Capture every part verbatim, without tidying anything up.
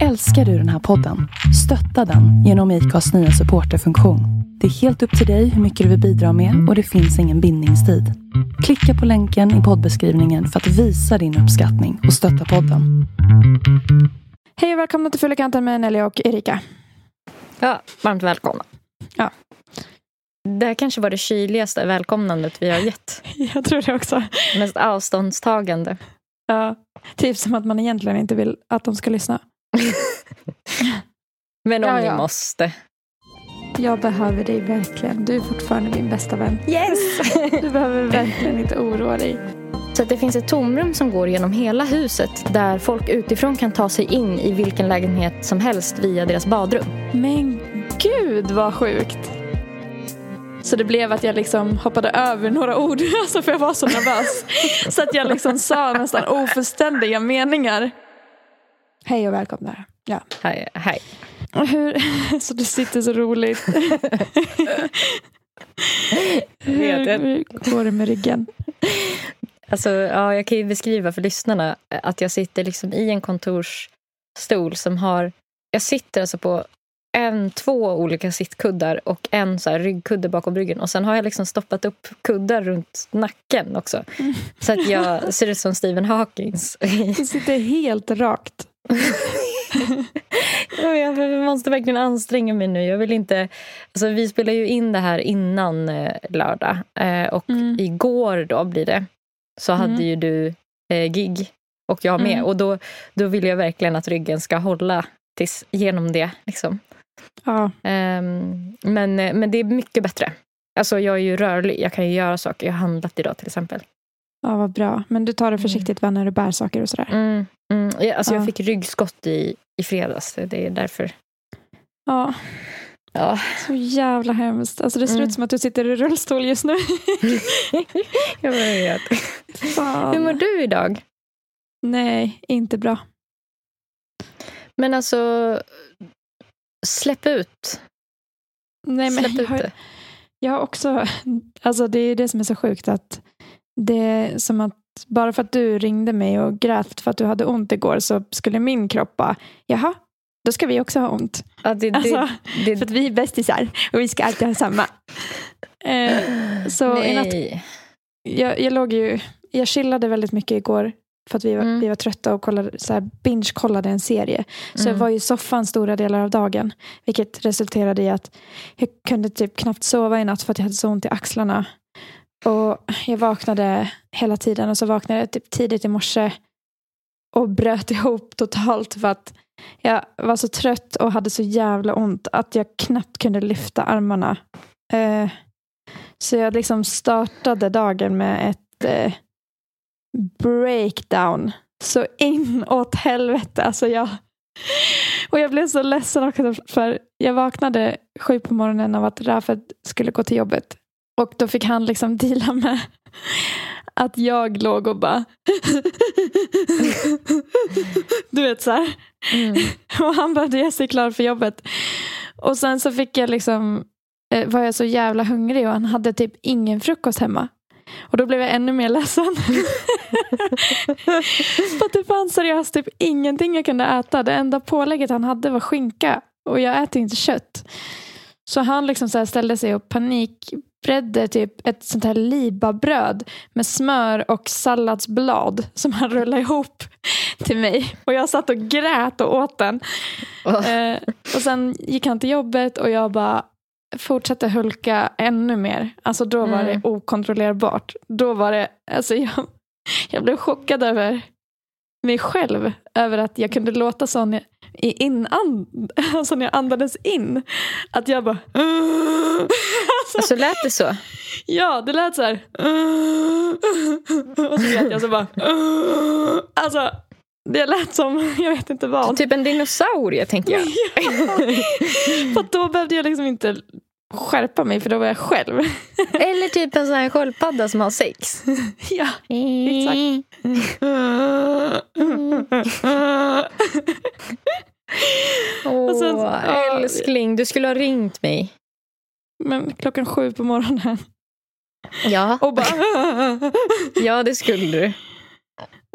Älskar du den här podden? Stötta den genom I K As nya supporterfunktion. Det är helt upp till dig hur mycket du vill bidra med och det finns ingen bindningstid. Klicka på länken i poddbeskrivningen för att visa din uppskattning och stötta podden. Hej och välkomna till Fulikanten med Nelly och Erika. Ja, varmt välkomna. Ja. Det här kanske var det kyligaste välkomnandet vi har gett. Jag tror det också. Mest avståndstagande. Ja, typ som att man egentligen inte vill att de ska lyssna. Men om ja, ja. Ni måste. Jag behöver dig verkligen. Du är fortfarande min bästa vän. Yes! Du behöver verkligen inte oroa dig. Så att det finns ett tomrum som går genom hela huset där folk utifrån kan ta sig in i vilken lägenhet som helst via deras badrum. Men gud vad sjukt! Så det blev att jag liksom hoppade över några ord, alltså för jag var så nervös. Så att jag liksom sa nästan oförständiga meningar. Hej och välkomna. Ja. Hej, hej. Hur, så det sitter så roligt. hur, hur går det med ryggen? Alltså, ja, jag kan ju beskriva för lyssnarna att jag sitter liksom i en kontorsstol som har... Jag sitter alltså på en, två olika sittkuddar och en så här ryggkudde bakom ryggen. Och sen har jag liksom stoppat upp kuddar runt nacken också. Mm. Så att jag ser ut som Stephen Hawking. Du sitter helt rakt. Jag måste verkligen anstränga mig nu. Jag vill inte... Alltså, vi spelar ju in det här innan lördag. Och mm. igår då blir det. Så hade mm. ju du eh, gig och jag med. Mm. Och då, då vill jag verkligen att ryggen ska hålla tills, genom det. Liksom. Ja. Um, men, men det är mycket bättre. Alltså jag är ju rörlig. Jag kan ju göra saker. Jag har handlat idag till exempel. Ja, vad bra. Men du tar det försiktigt mm. när du bär saker och sådär. Mm, mm. Ja, alltså ja. Jag fick ryggskott i, i fredags. Det är därför. Ja. Ja. Så jävla hemskt. Alltså det ser mm. ut som att du sitter i rullstol just nu. Jag vet. Fan. Hur mår du idag? Nej, inte bra. Men alltså, släpp ut. Nej, men släpp ut jag, det. Jag har också, alltså det är det som är så sjukt att det är som att bara för att du ringde mig och grät för att du hade ont igår så skulle min kropp bara, jaha. Då ska vi också ha ont. Ja, det, det, alltså, det, för att vi är bästisar. Och vi ska alltid ha samma. Eh, så nej. Inatt, jag, jag låg ju... Jag chillade väldigt mycket igår. För att vi var, mm. vi var trötta och kollade, så här, binge-kollade en serie. Så mm. jag var i soffan stora delar av dagen. Vilket resulterade i att jag kunde typ knappt sova i natt. För att jag hade så ont i axlarna. Och jag vaknade hela tiden. Och så vaknade jag typ tidigt i morse. Och bröt ihop totalt för att... Jag var så trött och hade så jävla ont att jag knappt kunde lyfta armarna. Eh, så jag liksom startade dagen med ett eh, breakdown. Så in åt helvete. Alltså jag, och jag blev så ledsen också för jag vaknade sju på morgonen av att Raffet skulle gå till jobbet. Och då fick han liksom deala med att jag låg och bara du vet så här. Mm. Och han behövde göra sig klar för jobbet. Och sen så fick jag liksom var jag så jävla hungrig och han hade typ ingen frukost hemma. Och då blev jag ännu mer ledsen. För att det fanns seriöst typ ingenting jag kunde äta. Det enda pålägget han hade var skinka. Och jag äter inte kött. Så han liksom så här ställde sig och panik bredde typ ett sånt här libabröd med smör och salladsblad som han rullade ihop till mig. Och jag satt och grät och åt den. Oh. Eh, och sen gick han till jobbet och jag bara fortsatte hulka ännu mer. Alltså då var mm. det okontrollerbart. Då var det, alltså jag, jag blev chockad över mig själv. Över att jag kunde låta sån in and, alltså när jag andades in att jag bara alltså, alltså lät det så? Ja, det lät så här och så lät jag så bara alltså det lät som, jag vet inte vad typ en dinosaurie tänker jag för då behövde jag liksom inte skärpa mig för då var jag själv eller typ en sån här sköldpadda som har sex ja, exakt och sen, åh, älskling, du skulle ha ringt mig men klockan sju på morgonen ja och bara ja det skulle du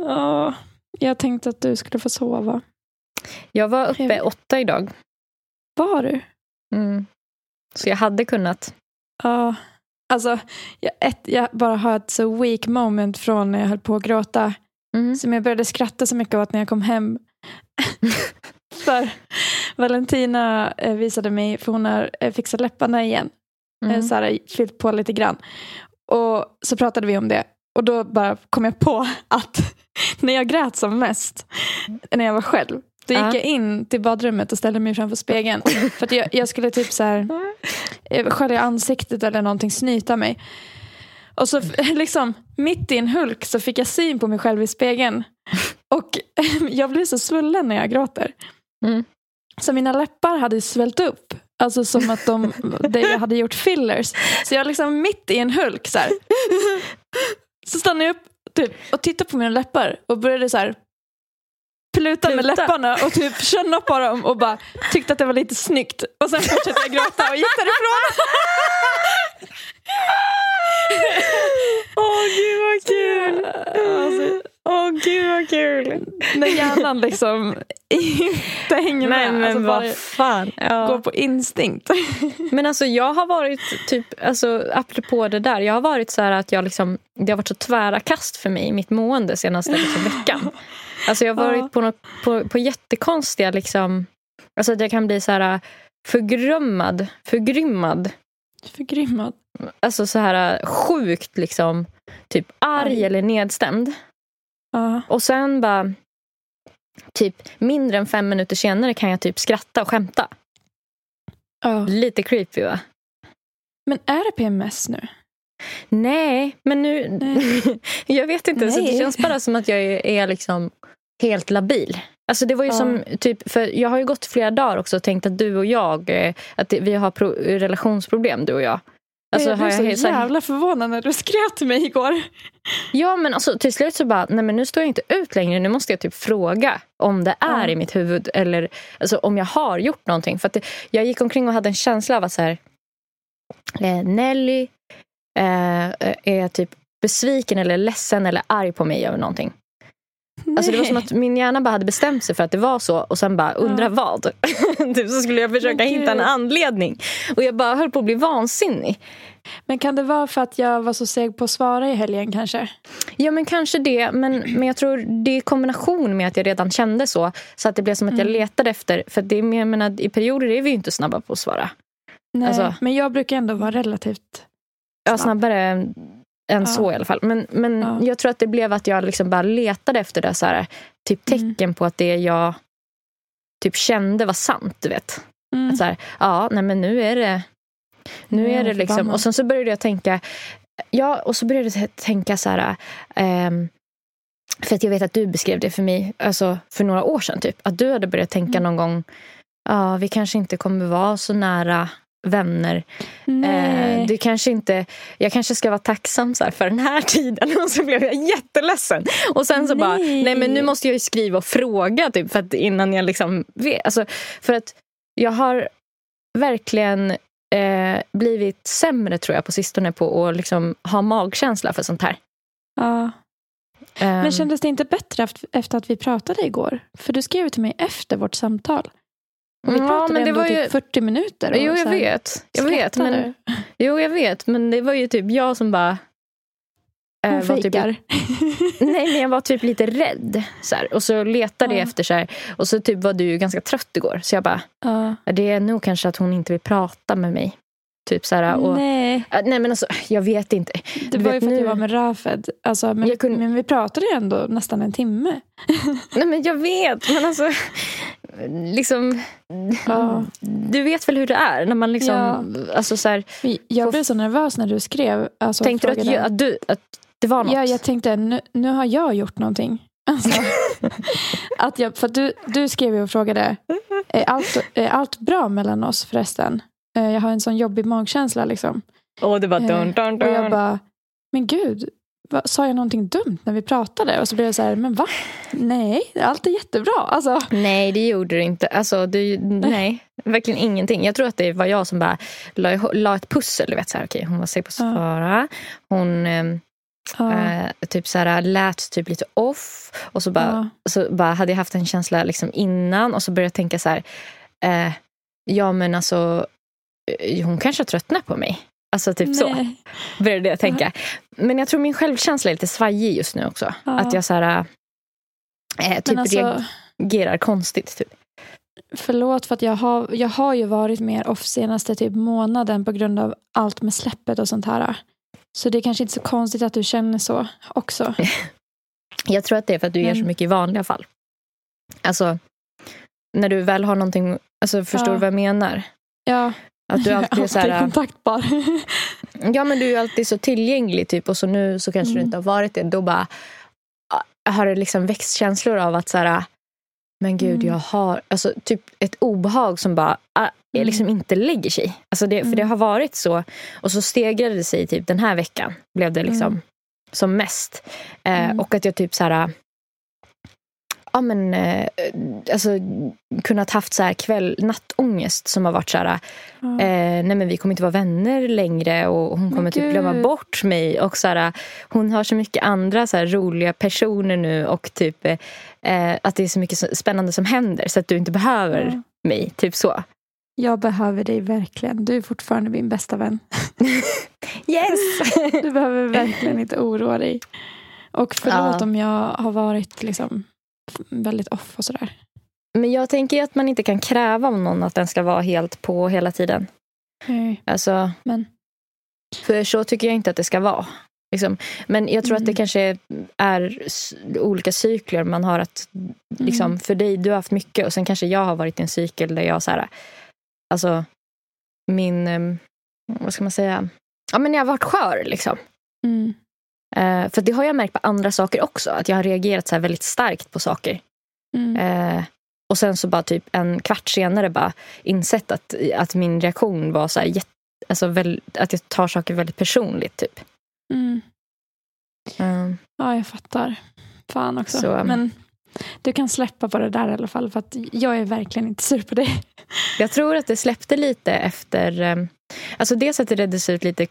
ja, jag tänkte att du skulle få sova Jag var uppe åtta idag. Var du? Mm. Så jag hade kunnat. Ja, uh, alltså jag, ett, jag bara har ett så weak moment från när jag höll på att gråta. Mm. Som jag började skratta så mycket åt när jag kom hem. För Valentina eh, visade mig, för hon har eh, fixat läpparna igen. Mm. Eh, så här, fyllt på lite grann. Och så pratade vi om det. Och då bara kom jag på att när jag grät som mest, när jag var själv, då gick uh. jag in till badrummet och ställde mig framför spegeln. För att jag, jag skulle typ så här skölja ansiktet eller någonting, snyta mig. Och så liksom mitt i en hulk så fick jag syn på mig själv i spegeln. Och jag blev så svullen när jag gråter. Mm. Så mina läppar hade svällt upp. Alltså som att de, de hade gjort fillers. Så jag liksom mitt i en hulk så här. Så stannade jag upp typ, och tittade på mina läppar. Och började så här pluta med läpparna och typ känna på dem. Och bara tyckte att det var lite snyggt. Och sen fortsatte jag gråta och gick därifrån. Åh oh, gud vad kul. Åh alltså, oh, gud vad kul. När hjärnan liksom inte hänger med. Nej, men alltså, vad fan. Ja. Går på instinkt. Men alltså jag har varit typ, alltså apropå det där, jag har varit så här att jag liksom, det har varit så tvära kast för mig i mitt mående senaste liksom, veckan. Alltså jag har varit ja. på, något, på, på jättekonstiga liksom, alltså att jag kan bli så här förgrömmad, förgrymmad. Förgrymmad. Alltså så här sjukt liksom typ arg, arg. Eller nedstämd. Uh. Och sen bara typ mindre än fem minuter senare kan jag typ skratta och skämta. Uh. Lite creepy va? Men är det P M S nu? Nej, men nu Nej. jag vet inte. Nej. Så det känns bara som att jag är, är liksom helt labil. Alltså det var ju ja. som typ, för jag har ju gått flera dagar också och tänkt att du och jag, att vi har pro, relationsproblem du och jag. Alltså jag blev så, jag helt, så jävla förvånad när du skrev till mig igår. Ja men alltså till slut så bara, nej men nu står jag inte ut längre, nu måste jag typ fråga om det är ja. i mitt huvud eller alltså om jag har gjort någonting. För att det, jag gick omkring och hade en känsla av att så här, Nelly eh, är typ besviken eller ledsen eller arg på mig över någonting. Nej. Alltså det var som att min hjärna bara hade bestämt sig för att det var så. Och sen bara, undra ja. vad? Typ så skulle jag försöka okay. hitta en anledning. Och jag bara höll på att bli vansinnig. Men kan det vara för att jag var så seg på att svara i helgen kanske? Ja men kanske det. Men, men jag tror det är i kombination med att jag redan kände så. Så att det blev som att jag letade efter. För det, jag menar, i perioder är vi ju inte snabba på att svara. Nej, alltså, men jag brukar ändå vara relativt snabb. Ja, snabbare än ja. så i alla fall. Men, men ja. jag tror att det blev att jag liksom bara letade efter det så här, typ tecken mm. på att det jag typ kände var sant, du vet. Mm. Att så här, ja, nej men nu är det nu mm, är det liksom förbannad. Och sen så började jag tänka ja, och så började jag tänka så här ehm, för att jag vet att du beskrev det för mig alltså för några år sedan typ, att du hade börjat tänka mm. någon gång ja, vi kanske inte kommer vara så nära vänner. Eh, du kanske inte, jag kanske ska vara tacksam så här för den här tiden. Och så blev jag jätteledsen. Och sen så nej. bara, nej men nu måste jag ju skriva och fråga typ, för att innan jag liksom vet. Alltså, för att jag har verkligen eh, blivit sämre tror jag på sistone på att liksom ha magkänsla för sånt här. Ja. Um, men kändes det inte bättre efter att vi pratade igår? För du skrev till mig efter vårt samtal. Och vi pratade ja, men det var typ ju fyrtio minuter. Och jo, jag vet. Jag vet men, jo, jag vet. Men det var ju typ jag som bara äh, var typ, nej, men jag var typ lite rädd. Så här, och så letade jag efter så här. Och så typ var du ju ganska trött igår. Så jag bara, ja. det är nog kanske att hon inte vill prata med mig. Typ så här. Och, nej. Äh, nej, men alltså, jag vet inte. Det du var vet, ju för nu, att jag var med Raffet. Alltså, men, jag kunde, men vi pratade ju ändå nästan en timme. Nej, men jag vet. Men alltså liksom ja. du vet väl hur det är när man liksom ja. alltså så här, jag blev så nervös när du skrev alltså, tänkte du att, jag, att du att det var något. Ja, jag tänkte nu, nu har jag gjort någonting alltså, att jag, för att du du skrev och frågade är allt är allt bra mellan oss förresten. Jag har en sån jobbig magkänsla liksom. Och det var dun, dun, dun. Och jag bara men gud, sa jag någonting dumt när vi pratade? Och så blev jag så här, men va? Nej, allt är jättebra. Alltså. Nej, det gjorde du inte. Alltså, du, nej, verkligen ingenting. Jag tror att det var jag som bara la, la ett pussel. Du vet, så här, okej, hon var sig på svara. Hon eh, Ja. Eh, typ så här lät typ lite off och så bara, ja. så bara hade jag haft en känsla liksom innan och så började jag tänka så här eh, ja men alltså hon kanske tröttnar på mig. Alltså typ Nej. så började jag tänka. Ja. Men jag tror min självkänsla är lite svajig just nu också. Ja. Att jag så här eh, typ alltså, reagerar konstigt typ. Förlåt för att jag har, jag har ju varit mer off senaste typ månaden på grund av allt med släppet och sånt här. Så det är kanske inte så konstigt att du känner så också. Jag tror att det är för att du gör så mycket i vanliga fall. Alltså, när du väl har någonting... Alltså, förstår du ja. vad jag menar? Ja. Att du alltid är så här... kontaktbar. Ja, men du är alltid så tillgänglig typ. Och så nu så kanske mm. du inte har varit det. Då bara... Har det liksom växt känslor av att så här... Men gud, mm. jag har... Alltså, typ ett obehag som bara... Jag liksom inte lägger sig. Alltså det, mm. För det har varit så. Och så stegrade det sig typ den här veckan. Blev det liksom mm. som mest. Eh, mm. Och att jag typ så här... Ja men... Eh, alltså kunnat haft så här kväll... Nattångest som har varit så här... Mm. Eh, nej men vi kommer inte vara vänner längre. Och hon kommer men typ gud. glömma bort mig. Och så här... Hon har så mycket andra så här roliga personer nu. Och typ... Eh, att det är så mycket spännande som händer. Så att du inte behöver mm. mig. Typ så. Jag behöver dig verkligen. Du är fortfarande min bästa vän. Yes! Du behöver verkligen inte oroa dig. Och förlåt ja. om jag har varit liksom väldigt off och sådär. Men jag tänker att man inte kan kräva av någon att den ska vara helt på hela tiden. Nej. Alltså, men. För så tycker jag inte att det ska vara. Liksom. Men jag tror mm. att det kanske är olika cykler man har att liksom, mm. för dig, du har haft mycket och sen kanske jag har varit i en cykel där jag så här, alltså min, vad ska man säga, ja men jag har varit skör liksom mm. eh, för det har jag märkt på andra saker också, att jag har reagerat så här väldigt starkt på saker mm. eh, och sen så bara typ en kvart senare bara insett att, att min reaktion var så här jätt, alltså väl, att jag tar saker väldigt personligt typ. Mm. Mm. Ja, jag fattar. Fan också. Så, men du kan släppa på det där i alla fall, för att jag är verkligen inte sur på dig. Jag tror att det släppte lite efter, alltså dels att det reddes ut lite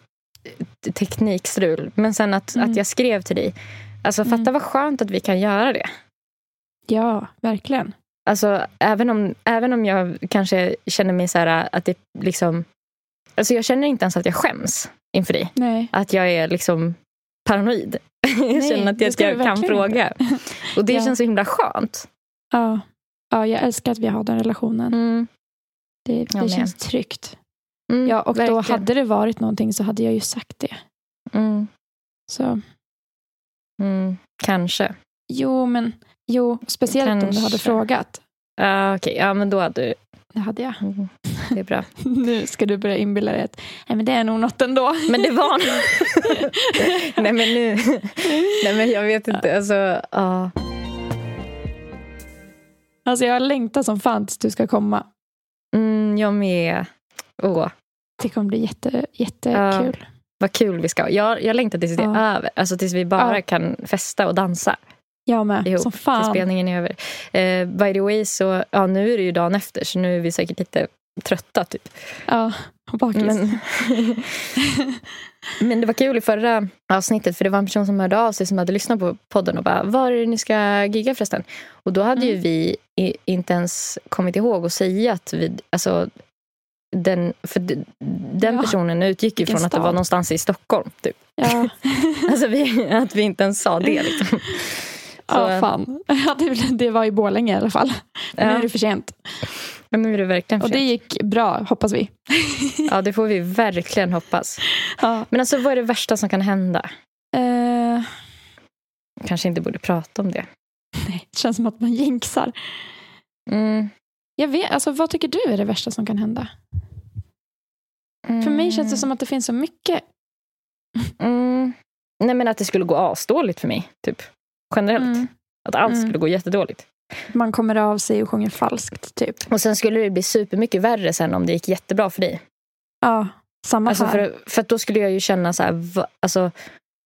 teknikstrul, men sen att, mm. att jag skrev till dig. Alltså fatta mm. vad skönt att vi kan göra det. Ja, verkligen. Alltså även om, även om jag kanske känner mig så här att det liksom, alltså jag känner inte ens att jag skäms inför dig. Nej. Att jag är liksom paranoid. Jag Nej, känner att jag, att jag kan fråga. Och det ja. känns så himla skönt. Ja. Ja, jag älskar att vi har den relationen. Mm. Det, det ja, känns tryggt. Mm, ja, och verkligen. Då hade det varit någonting så hade jag ju sagt det. Mm. Så. Mm, kanske. Jo, men jo, speciellt kanske. Om du hade frågat. Ja, uh, okej. Okay. Ja, men då hade du... Det hade jag. Mm. Det är bra. Nu ska du börja inbilla dig att nej, men det är nog något ändå. Men det var Nej men nu Nej men jag vet inte ja. Alltså, ja. alltså jag längtar som fan tills du ska komma. Mm, jag med. Åh. Det kommer bli jätte, jättekul. Ja, vad kul vi ska. Jag, jag längtar tills det ja. är över. Alltså tills vi bara ja. kan festa och dansa. Jag med, ihop, som fan. Till spelningen är över. Eh, by the way, så ja, nu är det ju dagen efter, så nu är vi säkert lite trötta typ. Ja, och bakis. Men, men det var kul i förra avsnittet, för det var en person som hörde av sig som hade lyssnat på podden och bara, var är det ni ska gigga förresten? Och då hade mm. ju vi i, inte ens kommit ihåg att säga att vi, alltså den, för d- den ja. personen utgick ju från att det var någonstans i Stockholm typ. Ja. Alltså vi, att vi inte ens sa det liksom. Så. Ja, fan. Det var i Borlänge i alla fall. Men ja. nu är det för sent. Men nu är det verkligen för sent. Och det gick bra, hoppas vi. Ja, det får vi verkligen hoppas. Ja. Men alltså, vad är det värsta som kan hända? Uh... Kanske inte borde prata om det. Nej, det känns som att man jinxar. Mm. Jag vet, alltså vad tycker du är det värsta som kan hända? Mm. För mig känns det som att det finns så mycket. Mm. Nej, men att det skulle gå avståligt för mig, typ. Generellt. Mm. Att allt mm. skulle gå jättedåligt. Man kommer av sig och sjunger falskt typ. Och sen skulle det bli supermycket värre sen om det gick jättebra för dig. Ja, samma alltså här. För, för att då skulle jag ju känna så här, va, alltså,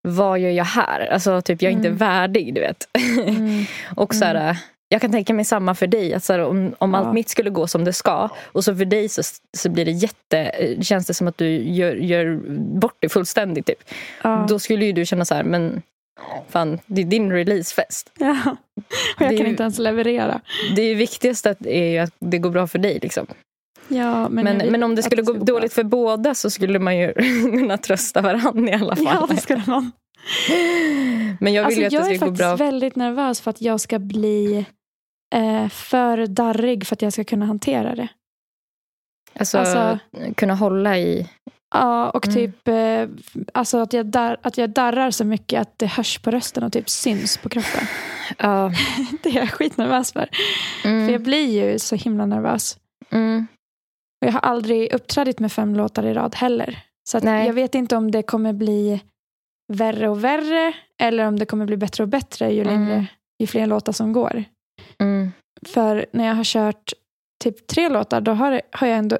vad gör jag här? Alltså typ jag är mm. inte värdig, du vet. Mm. Och så här, Jag kan tänka mig samma för dig, att så här, om, om ja. allt mitt skulle gå som det ska, och så för dig så, så blir det jätte, känns det som att du gör, gör bort det fullständigt typ. Ja. Då skulle ju du känna så här, men fan, det är din releasefest. Ja. Och jag det kan ju, inte ens leverera. Det viktigaste är ju att det går bra för dig liksom. Ja, men, men, men om det skulle, det skulle gå dåligt bra för båda, så skulle man ju kunna trösta varandra i alla fall. Ja, det skulle man. Men jag vill alltså, ju att jag det ska gå bra. Jag är faktiskt väldigt nervös för att jag ska bli eh, för darrig för att jag ska kunna hantera det. Alltså, alltså kunna hålla i. Ja, och mm. typ eh, alltså att jag, dar, att jag darrar så mycket att det hörs på rösten och typ syns på kroppen. Ja. Det är jag skitnervös för. Mm. För jag blir ju så himla nervös. Mm. Och jag har aldrig uppträdit med fem låtar i rad heller. Så att jag vet inte om det kommer bli värre och värre, eller om det kommer bli bättre och bättre ju längre, mm. ju fler låtar som går. Mm. För när jag har kört typ tre låtar, då har, har jag ändå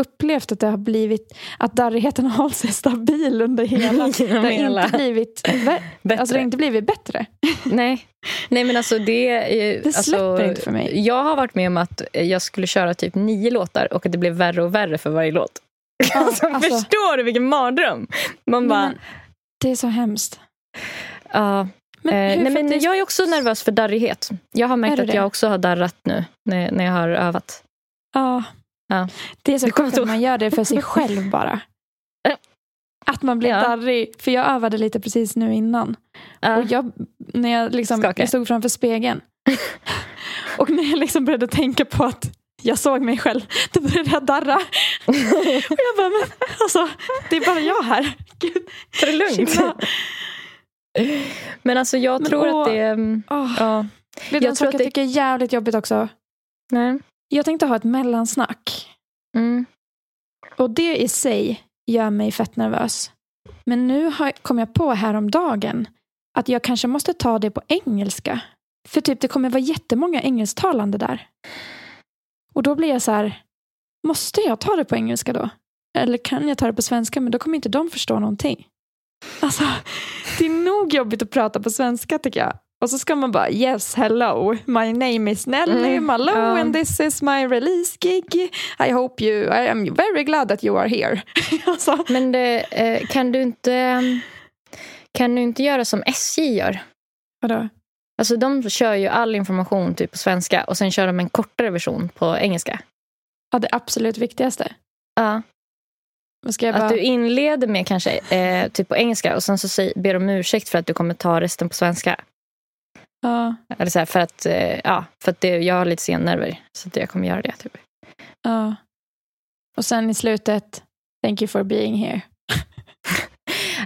upplevt att det har blivit, att darrigheten har hållit sig stabil under hela. Det har inte blivit bättre. Alltså det har inte blivit bättre. Nej. Nej, men alltså det är, det släpper alltså, inte för mig. Jag har varit med om att jag skulle köra typ nio låtar och att det blev värre och värre för varje låt. Ja, alltså, alltså förstår du vilken mardröm? Man bara, men det är så hemskt. Ja. Uh, men, eh, nej, men jag är också nervös för darrighet. Jag har märkt att det? jag också har darrat nu när, när jag har övat. Ja. Ja. Det är så sjukt att man gör det för sig själv bara. Att man blir ja. darrig. För jag övade lite precis nu innan. Ja. Och jag, när jag, liksom, jag stod framför spegeln. Och när jag liksom började tänka på att jag såg mig själv, då började jag darra. Och jag bara, men alltså, det är bara jag här. Gud, det är lugnt. Kina. Men alltså jag men, tror åh, att det åh. Ja. Vet du en sak jag tycker är jävligt jobbigt också? Nej. Jag tänkte ha ett mellansnack. Mm. Och det i sig gör mig fett nervös. Men nu har, kom jag på häromdagen att jag kanske måste ta det på engelska. För typ det kommer vara jättemånga engelsktalande där. Och då blir jag så här, måste jag ta det på engelska då? Eller kan jag ta det på svenska? Men då kommer inte de förstå någonting. Alltså, det är nog jobbigt att prata på svenska tycker jag. Och så ska man bara, yes, hello, my name is Nelly Malou mm, um. and this is my release gig. I hope you, I am very glad that you are here. Alltså. Men det, kan du inte, kan du inte göra som S J gör? Vadå? Alltså de kör ju all information typ på svenska och sen kör de en kortare version på engelska. Ja, det absolut viktigaste. Ja. Ska jag bara... Att du inleder med kanske eh, typ på engelska och sen så säger, ber om ursäkt för att du kommer ta resten på svenska. Ja. Eller så här, för att, ja, för att det, jag har lite sennerver så att jag kommer göra det typ. Ja. Och sen i slutet, thank you for being here.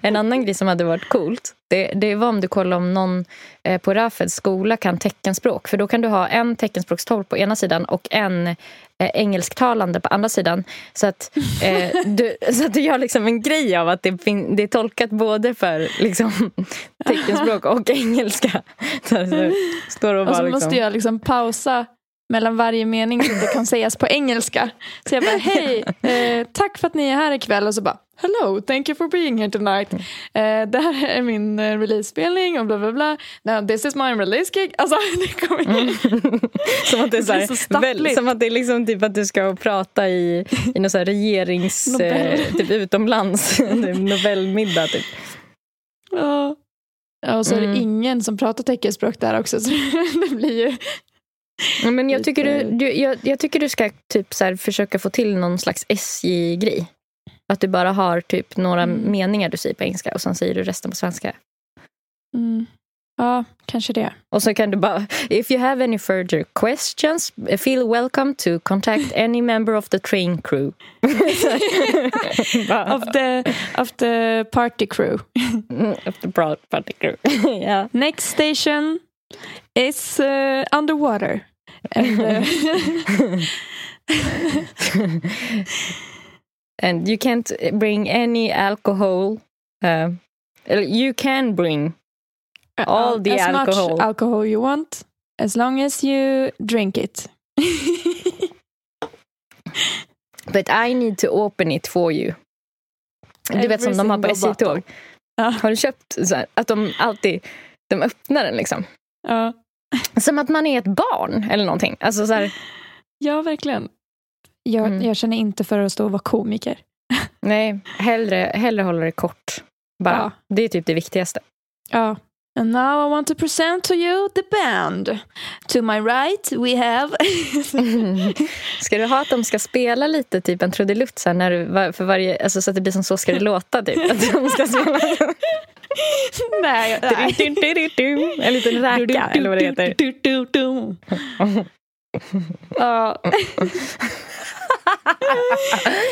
En annan grej som hade varit coolt, det, det var om du kollar om någon eh, på Raffets skola kan teckenspråk. För då kan du ha en teckenspråkstolk på ena sidan och en eh, engelsktalande på andra sidan. Så att, eh, du, så att du gör liksom en grej av att det, fin- det är tolkat både för liksom, teckenspråk och engelska. Så, så, står och, bara, och så måste liksom. jag liksom pausa mellan varje mening som det kan sägas på engelska. Så jag bara, hej, eh, tack för att ni är här ikväll. Och så bara, hello, thank you for being here tonight. Eh, det här är min eh, release-spelning och bla bla bla. Now this is my release gig. Alltså, det kommer mm. som att det är så, här, det är så väl, som att det är liksom typ att du ska prata i, i någon så här regerings... eh, typ utomlands. Nobelmiddag, typ. Ja. Och så är det mm. ingen som pratar teckenspråk där också. Så det blir ju... Men jag tycker du, du jag, jag tycker du ska typ så här försöka få till någon slags S J-grej. Att du bara har typ några mm. meningar du säger på engelska och sen säger du resten på svenska. Mm. Ja, kanske det. Och så kan du bara, if you have any further questions, feel welcome to contact any member of the train crew. of the of the party crew. of the broad party crew. yeah. Next station is uh, underwater. And, uh, and you can't bring any alcohol. Uh, you can bring all the as alcohol. As much alcohol you want, as long as you drink it. But I need to open it for you. Every du vet som de har på S J-tåg. Har du köpt så här, att de alltid de öppnar den liksom? Ja. Som att man är ett barn eller någonting. Alltså så här... Ja, verkligen. Jag, mm. jag känner inte för att stå och vara komiker. Nej, hellre, hellre håller det kort. Bara. Ja. Det är typ det viktigaste. Ja. And now I want to present to you the band. To my right we have... mm. Ska du ha att de ska spela lite typ en trudelutt så här, när du, för varje, alltså, så att det blir som så ska det låta typ. Att de ska spela... nej, nej. En liten räka eller vad det heter. Ja.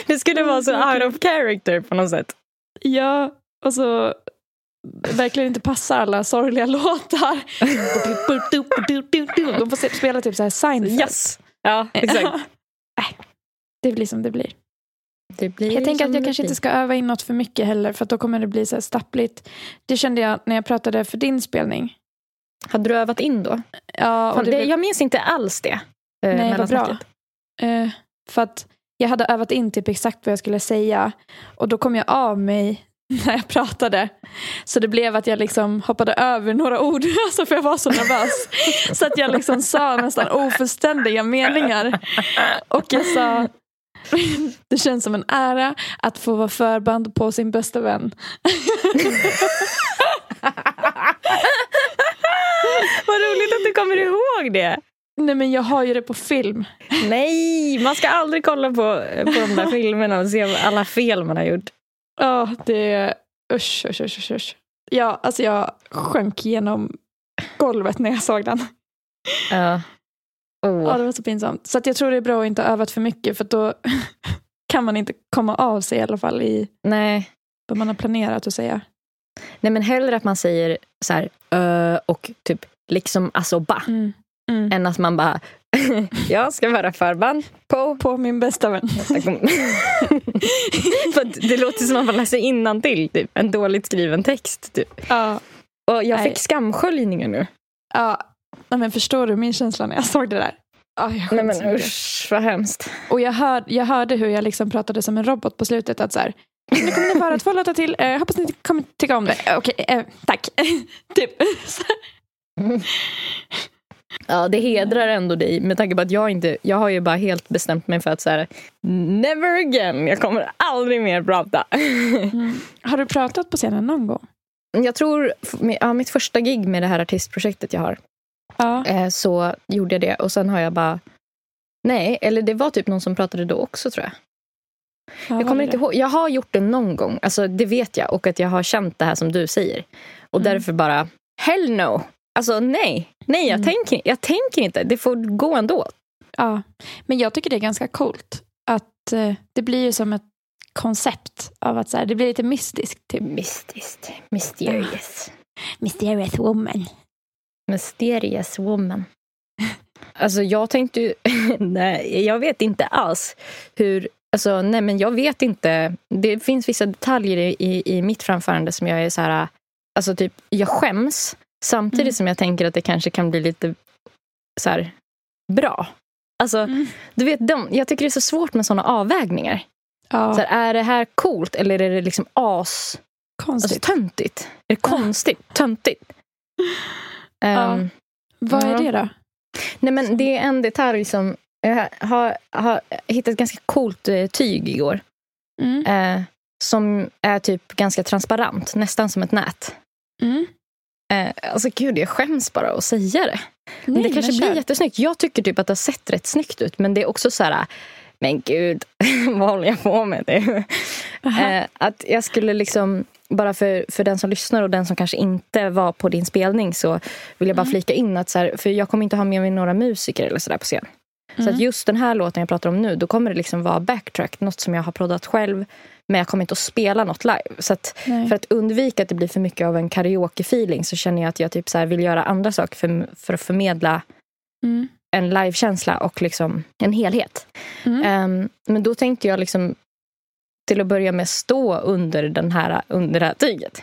Det skulle vara så out of character på något sätt. Ja, och så verkligen inte passar alla sorgliga låtar. De får spela typ så här Seinfeld. Yes. Ja, exakt. Det blir som det blir. Det blir jag tänker att jag kanske blir. Inte ska öva in något för mycket heller, för att då kommer det bli så här stappligt. Det kände jag när jag pratade för din spelning. Hade du övat in då? Ja, och det, det, jag minns inte alls det. Nej, vad bra. Uh, för att jag hade övat in typ exakt vad jag skulle säga. Och då kom jag av mig när jag pratade. Så det blev att jag liksom hoppade över några ord. Alltså för jag var så nervös. Så att jag liksom sa nästan ofullständiga meningar. Och jag sa... det känns som en ära att få vara förband på sin bästa vän. Vad roligt att du kommer ihåg det. Nej, men jag har ju det på film. Nej, man ska aldrig kolla på, på de där filmerna och se alla fel man har gjort. Ja, oh, det är... Usch, usch, usch, usch. Ja, alltså jag sjönk genom golvet när jag såg den. Ja. Uh. Oh. Ja, det var så pinsamt. Så att jag tror det är bra att inte ha övat för mycket, för att då kan man inte komma av sig i alla fall i nej. Vad man har planerat att säga. Nej, men hellre att man säger så här ö och typ liksom alltså ba mm. Mm. än att man bara jag ska vara förband på, på min bästa vän. För det låter som att man läser innantill typ. En dåligt skriven text typ. Ja. Och jag nej. Fick skamsköljningar nu. Ja. Nej, men förstår du min känsla när jag såg det där? Oh, jag nej, men usch, vad hemskt. Och jag, hör, jag hörde hur jag liksom pratade som en robot på slutet. Att så här, nu kommer ni bara två låtar till. Eh, hoppas ni kommer tycka om det. Eh, Okej, okay, eh, tack. Typ. Mm. Ja, det hedrar ändå dig. Med tanke på att jag inte... Jag har ju bara helt bestämt mig för att så här... Never again. Jag kommer aldrig mer prata. Mm. Har du pratat på scenen någon gång? Jag tror... Ja, mitt första gig med det här artistprojektet jag har. Ja. Så gjorde jag det. Och sen har jag bara nej, eller det var typ någon som pratade då också, tror jag. Ja, jag kommer inte ihåg. Jag har gjort det någon gång. Alltså det vet jag. Och att jag har känt det här som du säger. Och mm. därför bara hell no. Alltså nej. Nej, jag, mm. tänker, jag tänker inte. Det får gå ändå. Ja, men jag tycker det är ganska coolt. Att eh, det blir ju som ett koncept av att så här, det blir lite mystiskt typ. Mystiskt. Mysterious. Ja. Mysterious woman. Mysterious woman. Alltså jag tänkte ju, nej, jag vet inte alls hur, alltså nej men jag vet inte, det finns vissa detaljer i, i mitt framförande som jag är så här, alltså typ jag skäms samtidigt mm. som jag tänker att det kanske kan bli lite så här bra. Alltså mm. du vet, de, jag tycker det är så svårt med sådana avvägningar. Ja. Så här, är det här coolt eller är det liksom as konstigt? Alltså, töntigt. Är det konstigt? Ja. Töntigt. Um, ja. Vad är det då? Nej, men det är en detalj som jag har, har hittat ganska coolt tyg igår mm. eh, som är typ ganska transparent, nästan som ett nät mm. eh, alltså gud, jag skäms bara att säga det. Nej, men det kanske men blir jättesnyggt. Jag tycker typ att det har sett rätt snyggt ut, men det är också så här: men gud vad håller jag på med det? eh, att jag skulle liksom bara för, för den som lyssnar och den som kanske inte var på din spelning, så vill jag bara mm. flika in att så här, för jag kommer inte ha med mig några musiker eller sådär på scen. Mm. Så att just den här låten jag pratar om nu, då kommer det liksom vara backtrack, något som jag har proddat själv, men jag kommer inte att spela något live. Så att, för att undvika att det blir för mycket av en karaoke-feeling, så känner jag att jag typ så här vill göra andra saker för, för att förmedla mm. en live-känsla och liksom en helhet. Mm. Um, men då tänkte jag liksom till att börja med stå under, den här, under det här tyget.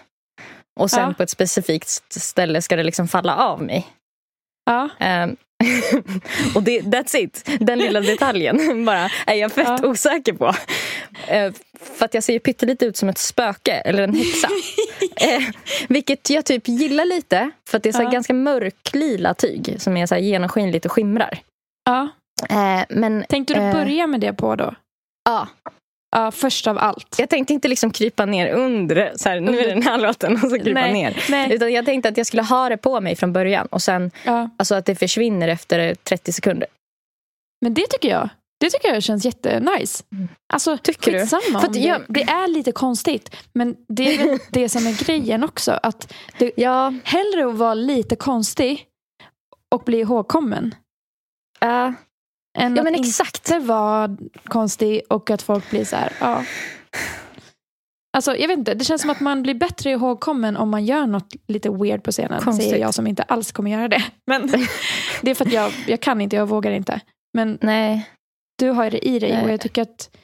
Och sen ja. På ett specifikt ställe ska det liksom falla av mig. Ja. Um, och det, that's it. Den lilla detaljen bara är jag fett ja. Osäker på. Uh, för att jag ser pyttelite ut som ett spöke eller en häxa. eh, vilket jag typ gillar lite, för att det är så här, ja, ganska mörklila tyg som är så här genomskinligt och skimrar. Ja. Eh, men tänkte du eh, börja med det på då? Ja. Ja, först av allt. Jag tänkte inte liksom krypa ner under så här, nu är den här låten, och så krypa nej, ner. Nej. Utan jag tänkte att jag skulle ha det på mig från början och sen ja, alltså att det försvinner efter trettio sekunder. Men det tycker jag. Det tycker jag känns jättenice. Alltså, tycker du? För att jag, det är lite konstigt, men det är väl det som är grejen också, att det, ja, hellre att vara lite konstig och bli ihågkommen. Ja. Uh. Än ja, men att exakt, inte vara konstig och att folk blir så här, ja. Alltså, jag vet inte, det känns som att man blir bättre ihågkommen om man gör något lite weird på scenen. Konstigt. Säger jag som inte alls kommer göra det. Men det är för att jag, jag kan inte, jag vågar inte. Men nej, du har det i dig. Nej. Och jag tycker att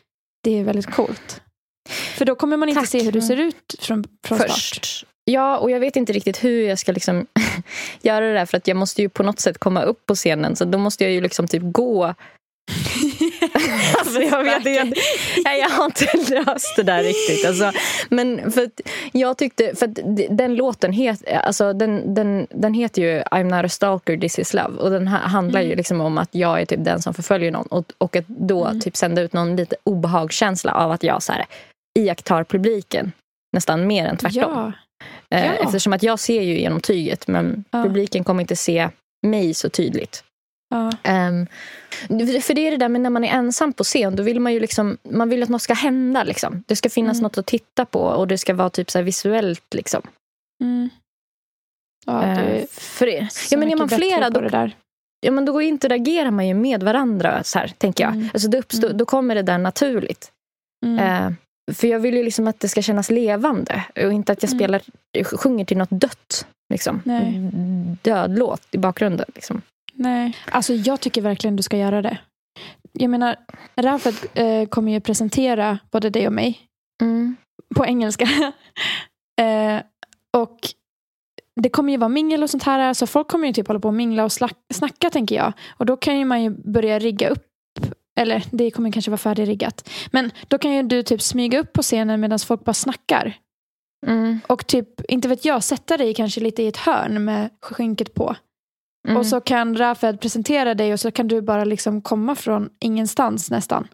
det är väldigt coolt. För då kommer man inte, tack, se hur du ser ut från, från först. Start. Ja, och jag vet inte riktigt hur jag ska liksom göra det där, för att jag måste ju på något sätt komma upp på scenen, så då måste jag ju liksom typ gå. Alltså, jag vet inte. Nej, jag har inte löst det där riktigt. Alltså, men för att jag tyckte, för att den låten heter, alltså den den den heter ju I'm not a stalker, this is love, och den handlar mm. ju liksom om att jag är typ den som förföljer någon, och och att då mm. typ sända ut någon lite obehagskänsla av att jag så här iakttar publiken nästan mer än tvärtom. Ja. Ja. Eftersom att jag ser ju genom tyget, men ja, publiken kommer inte se mig så tydligt. Ja. Um, för det är det där med när man är ensam på scen, då vill man ju liksom, man vill att något ska hända liksom. Det ska finnas mm. något att titta på, och det ska vara typ så här visuellt liksom. Mm. Ja, det uh, för det. Ja, men är man flera då, där. Ja, men då interagerar man ju med varandra så här, tänker jag. Mm. Alltså då, uppstår, mm. då kommer det där naturligt. Mm. Uh, För jag vill ju liksom att det ska kännas levande, och inte att jag spelar, mm. sjunger till något dött liksom. Dödlåt i bakgrunden liksom. Nej. Alltså jag tycker verkligen du ska göra det. Jag menar, Raffet eh, kommer ju presentera både dig och mig mm. på engelska. eh, och det kommer ju vara mingel och sånt här, så folk kommer ju typ hålla på och mingla och slack, snacka, tänker jag. Och då kan ju man ju börja rigga upp. Eller det kommer kanske vara färdigriggat. Men då kan ju du typ smyga upp på scenen medan folk bara snackar. Mm. Och typ, inte vet jag, sätta dig kanske lite i ett hörn med skynket på. Mm. Och så kan Raffet presentera dig, och så kan du bara liksom komma från ingenstans nästan.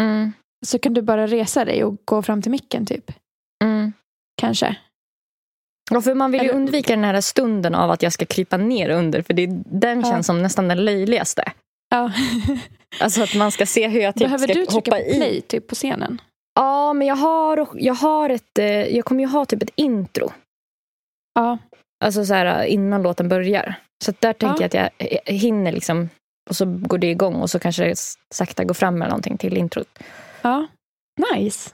Mm. Så kan du bara resa dig och gå fram till micken typ. Mm. Kanske. Ja, för man vill ju undvika den här stunden av att jag ska krypa ner under. För det är den känns ja. som nästan den löjligaste. Ja. Alltså att man ska se hur jag typ behöver ska hoppa i. Behöver du trycka på play typ på scenen? Ja, men jag har, jag har ett, jag kommer ju ha typ ett intro. Ja. Alltså så här innan låten börjar. Så där tänker ja. jag att jag, jag hinner liksom, och så går det igång, och så kanske det sakta går fram eller någonting till introt. Ja, nice.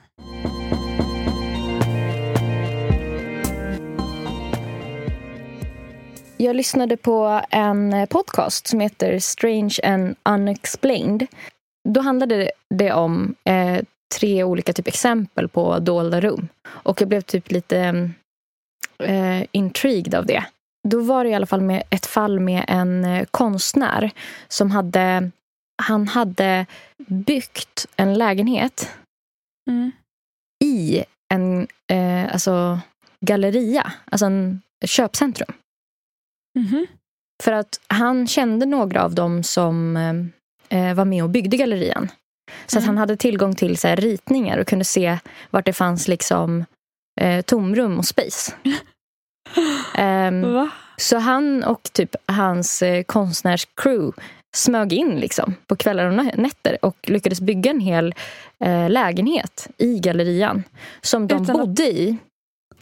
Jag lyssnade på en podcast som heter Strange and Unexplained. Då handlade det om eh, tre olika typ exempel på dolda rum. Och jag blev typ lite eh, intrigued av det. Då var det i alla fall med ett fall med en konstnär som hade, han hade byggt en lägenhet mm. i en eh, alltså galleria, alltså en köpcentrum. Mm-hmm. För att han kände några av dem som eh, var med och byggde gallerian. Så mm-hmm. att han hade tillgång till så här, ritningar, och kunde se vart det fanns liksom, eh, tomrum och space. um, så han och typ hans eh, konstnärscrew smög in liksom, på kvällar och nätter, och lyckades bygga en hel eh, lägenhet i gallerian. Som de utan bodde att... i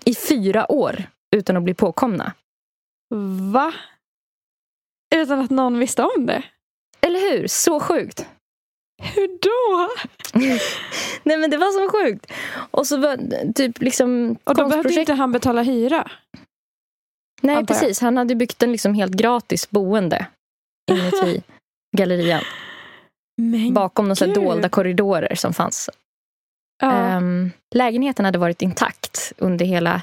i fyra år utan att bli påkomna. Va? Utan att någon visste om det? Eller hur? Så sjukt. Hur då? Nej, men det var så sjukt. Och så var typ liksom... Och då behövde inte han betala hyra? Nej, precis. Han hade byggt en liksom helt gratis boende inuti gallerian. Men bakom några dolda korridorer som fanns. Ja. Um, lägenheten hade varit intakt under hela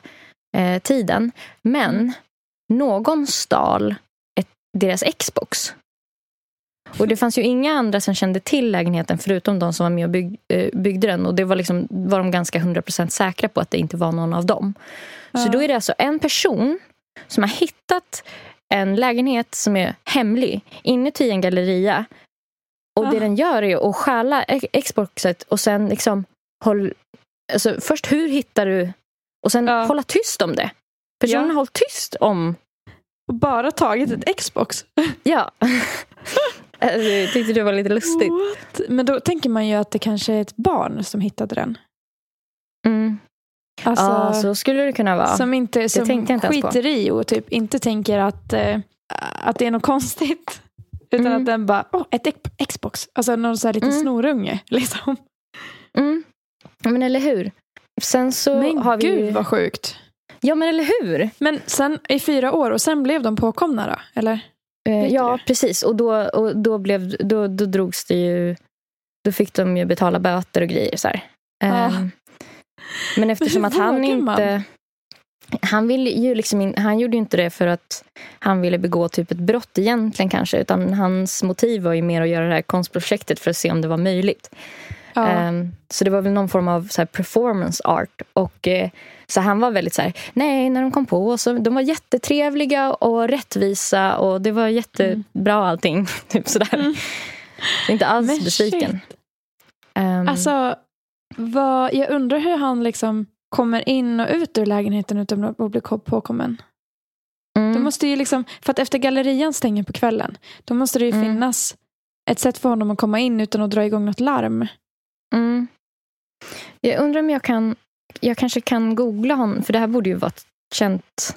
eh, tiden. Men... någon stal ett, deras Xbox. Och det fanns ju inga andra som kände till lägenheten förutom de som var med och bygg, byggde den. Och det var, liksom, var de ganska hundra procent säkra på att det inte var någon av dem. Ja. Så då är det alltså en person som har hittat en lägenhet som är hemlig inuti en galleria. Och ja. Det den gör är att stjäla Xboxet och sen liksom... Håll, alltså, först hur hittar du... Och sen ja. Hålla tyst om det. Personen ja. Har hållit tyst om... Och bara tagit ett Xbox. Ja. Jag tyckte det var lite lustigt. What? Men då tänker man ju att det kanske är ett barn som hittade den. Mm. Alltså, ja, så skulle det kunna vara. Som, inte, det som tänkte jag inte skiter i och typ inte tänker att, eh, att det är något konstigt. Utan mm. att den bara, åh, oh, ett Xbox. Alltså någon sån här liten mm. snorunge, liksom. Mm. Men eller hur? Sen så men har gud, vi... gud vad sjukt. Ja, men eller hur? Men sen i fyra år och sen blev de påkomna då, eller? Eh, ja, det? Precis. Och då, och då, blev, då, då drogs det ju... Då fick de ju betala böter och grejer så här. Ah. Eh, men eftersom att han inte... Han, ville ju liksom in, han gjorde ju inte det för att han ville begå typ ett brott egentligen kanske. Utan hans motiv var ju mer att göra det här konstprojektet för att se om det var möjligt. Ja. Um, så det var väl någon form av så här, performance art. Och eh, så han var väldigt så här, nej när de kom på så de var jättetrevliga och rättvisa och det var jättebra allting typ sådär. Mm. Så inte alls men besviken. Um, alltså vad, jag undrar hur han liksom kommer in och ut ur lägenheten utan att bli påkommen. Mm. De måste ju liksom för att efter gallerian stänger på kvällen, då måste det ju mm. finnas ett sätt för honom att komma in utan att dra igång något larm. Mm. Jag undrar om jag kan jag kanske kan googla honom för det här borde ju vara ett känt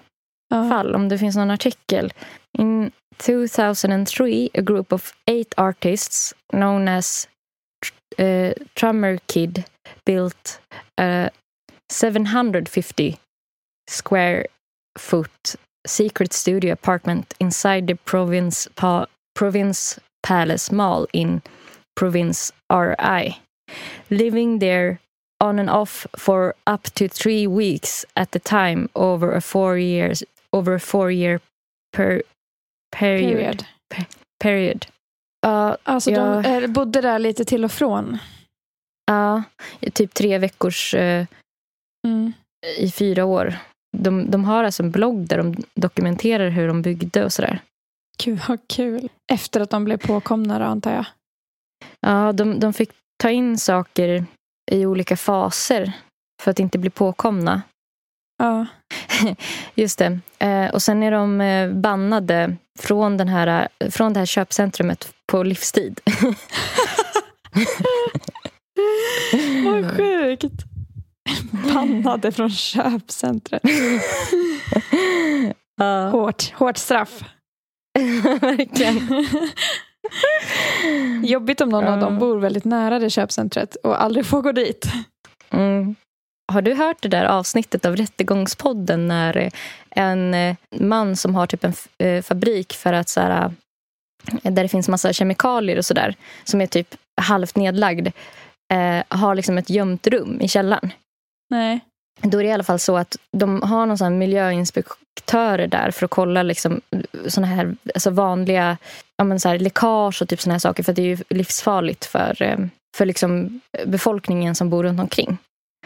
uh. fall om det finns någon artikel. In two thousand three a group of eight artists known as uh, Trummer Kid built a seven hundred fifty square foot secret studio apartment inside the Province pa- Province Palace Mall in Province R I. Living there on and off for up to three weeks at the time over a four years over a four year per, period period. Per, period. Uh, alltså ja. De bodde där lite till och från. Ja, uh, typ tre veckors uh, mm. i fyra år. De, de har alltså en blogg där de dokumenterar hur de byggde och sådär. Gud vad kul. Efter att de blev påkomna då, antar jag. Ja, uh, de, de fick ta in saker i olika faser för att inte bli påkomna. Ja. Just det. Eh, och sen är de eh, bannade från, den här, från det här köpcentrumet på livstid. Vad sjukt. Bannade från köpcentret. uh. Hårt. Hårt straff. Verkligen. Jobbigt om någon av dem bor väldigt nära det köpcentret och aldrig får gå dit. Mm. Har du hört det där avsnittet av Rättegångspodden när en man som har typ en f- fabrik för att så här, där det finns massa kemikalier och sådär som är typ halvt nedlagd eh, har liksom ett gömt rum i källaren? Nej. Då är det i alla fall så att de har någon sån här miljöinspektörer där för att kolla liksom såna här alltså vanliga ja men så här läckage och typ såna här saker för att det är ju livsfarligt för för liksom befolkningen som bor runt omkring.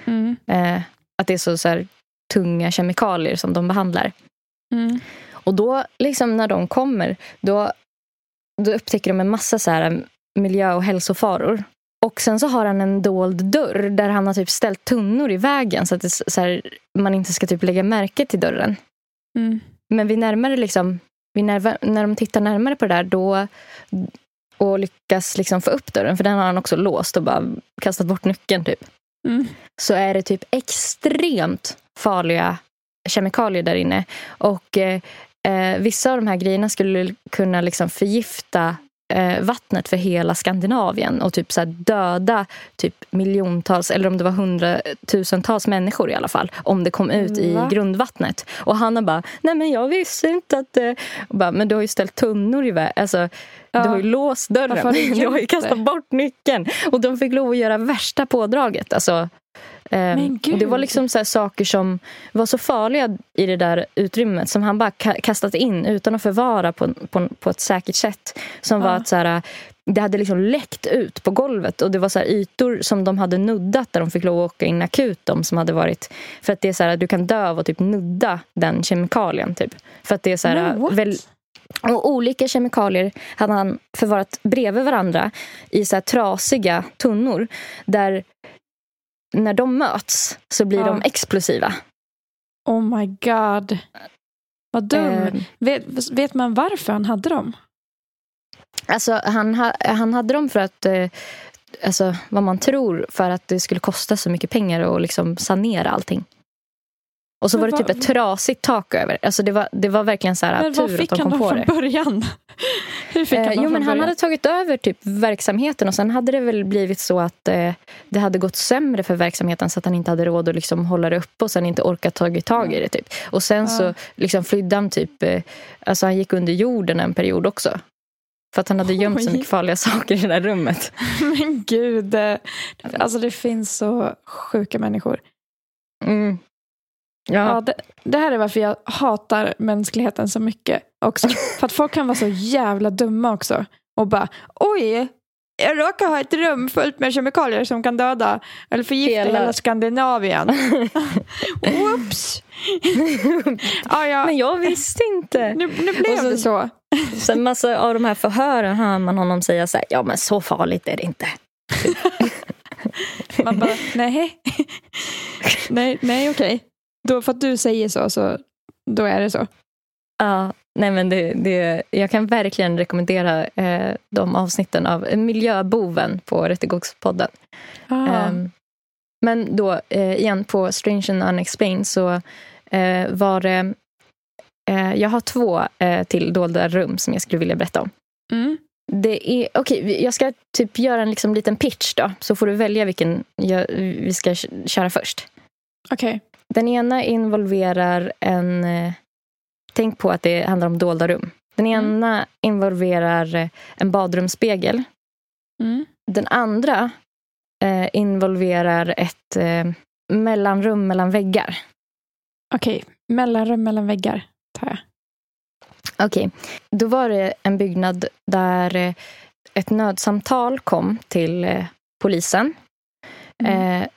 Mm. Eh, att det är så, så här tunga kemikalier som de behandlar. Mm. Och då liksom när de kommer då då upptäcker de en massa så här miljö- och hälsofaror. Och sen så har han en dold dörr där han har typ ställt tunnor i vägen så att det, så här, man inte ska typ lägga märke till dörren. Mm. Men vi närmare liksom, vi närva, när de tittar närmare på det där då, och lyckas liksom få upp dörren, för den har han också låst och bara kastat bort nyckeln typ. Mm. Så är det typ extremt farliga kemikalier där inne. Och eh, eh, vissa av de här grejerna skulle kunna liksom förgifta vattnet för hela Skandinavien och typ så här döda typ miljontals eller om det var hundratusentals människor i alla fall om det kom ut i Va? grundvattnet. Och han har bara, nej men jag visste inte att bara, men du har ju ställt tunnor i vägen alltså, ja. Du har ju låst dörren, du har ju kastat bort nyckeln och de fick lov att göra värsta pådraget alltså, Um, och det var liksom så här saker som var så farliga i det där utrymmet som han bara ka- kastat in utan att förvara på, på, på ett säkert sätt. Som ja. var att så här, det hade liksom läckt ut på golvet. Och det var så här ytor som de hade nuddat där de fick lov att åka in akut. De som hade varit, för att det är så här, du kan dö av att typ nudda den kemikalien typ. För att det är så här, no, väl, och olika kemikalier hade han förvarat bredvid varandra i så här trasiga tunnor där när de möts så blir ja. de explosiva. Oh my god. Vad dum. Eh. Vet, vet man varför han hade dem? Alltså han, ha, han hade dem för att eh, alltså vad man tror, för att det skulle kosta så mycket pengar och liksom sanera allting. Och så men var det typ vad, ett trasigt tak över. Alltså det var, det var verkligen så här men tur att de kom på det. Men vad fick han då från början? Hur fick han eh, jo, men början? Han hade tagit över typ verksamheten. Och sen hade det väl blivit så att eh, det hade gått sämre för verksamheten. Så att han inte hade råd att liksom hålla det uppe. Och sen inte orkat tagit tag i det typ. Och sen ja. så liksom flydde han typ. Eh, alltså han gick under jorden en period också. För att han hade gömt Oj. så mycket farliga saker i det där rummet. Men gud. Eh, alltså det finns så sjuka människor. Mm. Ja. Ja, det, det här är varför jag hatar mänskligheten så mycket också. För att folk kan vara så jävla dumma också. Och bara, oj, jag råkar ha ett rum fullt med kemikalier som kan döda eller förgifta hela, hela Skandinavien. Whoops! ja, ja. Men jag visste inte. Nu, nu blev så, det så. Sen massa av de här förhören hör man honom säga så här, ja men så farligt är det inte. Man bara, nej. nej, nej okej. Då för att du säger så, så då är det så. Ja, nej men det, det, jag kan verkligen rekommendera eh, de avsnitten av Miljöboven på Rättegångspodden. Ah. Um, men då, eh, igen på Strange and Unexplained så eh, var det... Eh, jag har två eh, till dolda rum som jag skulle vilja berätta om. Mm. Det är, okej, okay, jag ska typ göra en liksom, liten pitch då. Så får du välja vilken jag, vi ska köra först. Okej. Okay. Den ena involverar en... Tänk på att det handlar om dolda rum. Den ena mm. involverar en badrumsspegel. Mm. Den andra eh, involverar ett eh, mellanrum mellan väggar. Okej, okay. Mellanrum mellan väggar tar jag. Okej, okay. Då var det en byggnad där ett nödsamtal kom till eh, polisen. Mm. Eh,